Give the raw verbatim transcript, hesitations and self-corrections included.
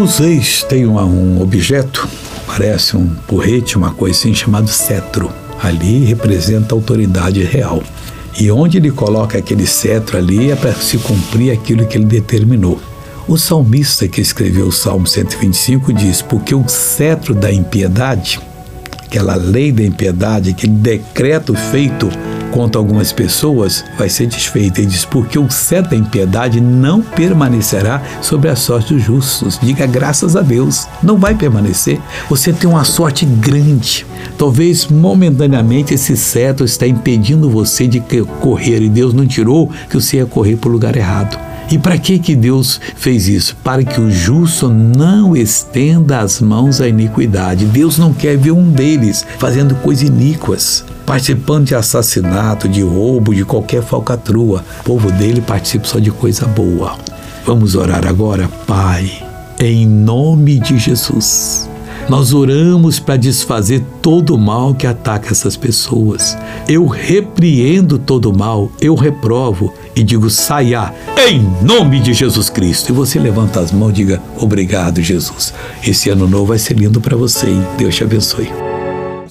Vocês têm um, um objeto, parece um porrete, uma coisa assim, chamado cetro. Ali representa a autoridade real. E onde ele coloca aquele cetro ali é para se cumprir aquilo que ele determinou. O salmista que escreveu o Salmo cento e vinte e cinco diz: porque o cetro da impiedade, aquela lei da impiedade, aquele decreto feito contra algumas pessoas, vai ser desfeito. Ele diz: porque o cetro da impiedade não permanecerá sobre a sorte dos justos. Diga graças a Deus, não vai permanecer. Você tem uma sorte grande. Talvez momentaneamente esse cetro está impedindo você de correr, e Deus não tirou que você ia correr para o lugar errado. E para que que Deus fez isso? Para que o justo não estenda as mãos à iniquidade. Deus não quer ver um deles fazendo coisas iníquas, participando de assassinato, de roubo, de qualquer falcatrua. O povo dele participa só de coisa boa. Vamos orar agora? Pai, em nome de Jesus, nós oramos para desfazer todo o mal que ataca essas pessoas. Eu repreendo todo o mal, eu reprovo e digo: saia, em nome de Jesus Cristo. E você levanta as mãos e diga: obrigado, Jesus. Esse ano novo vai ser lindo para você, hein? Deus te abençoe.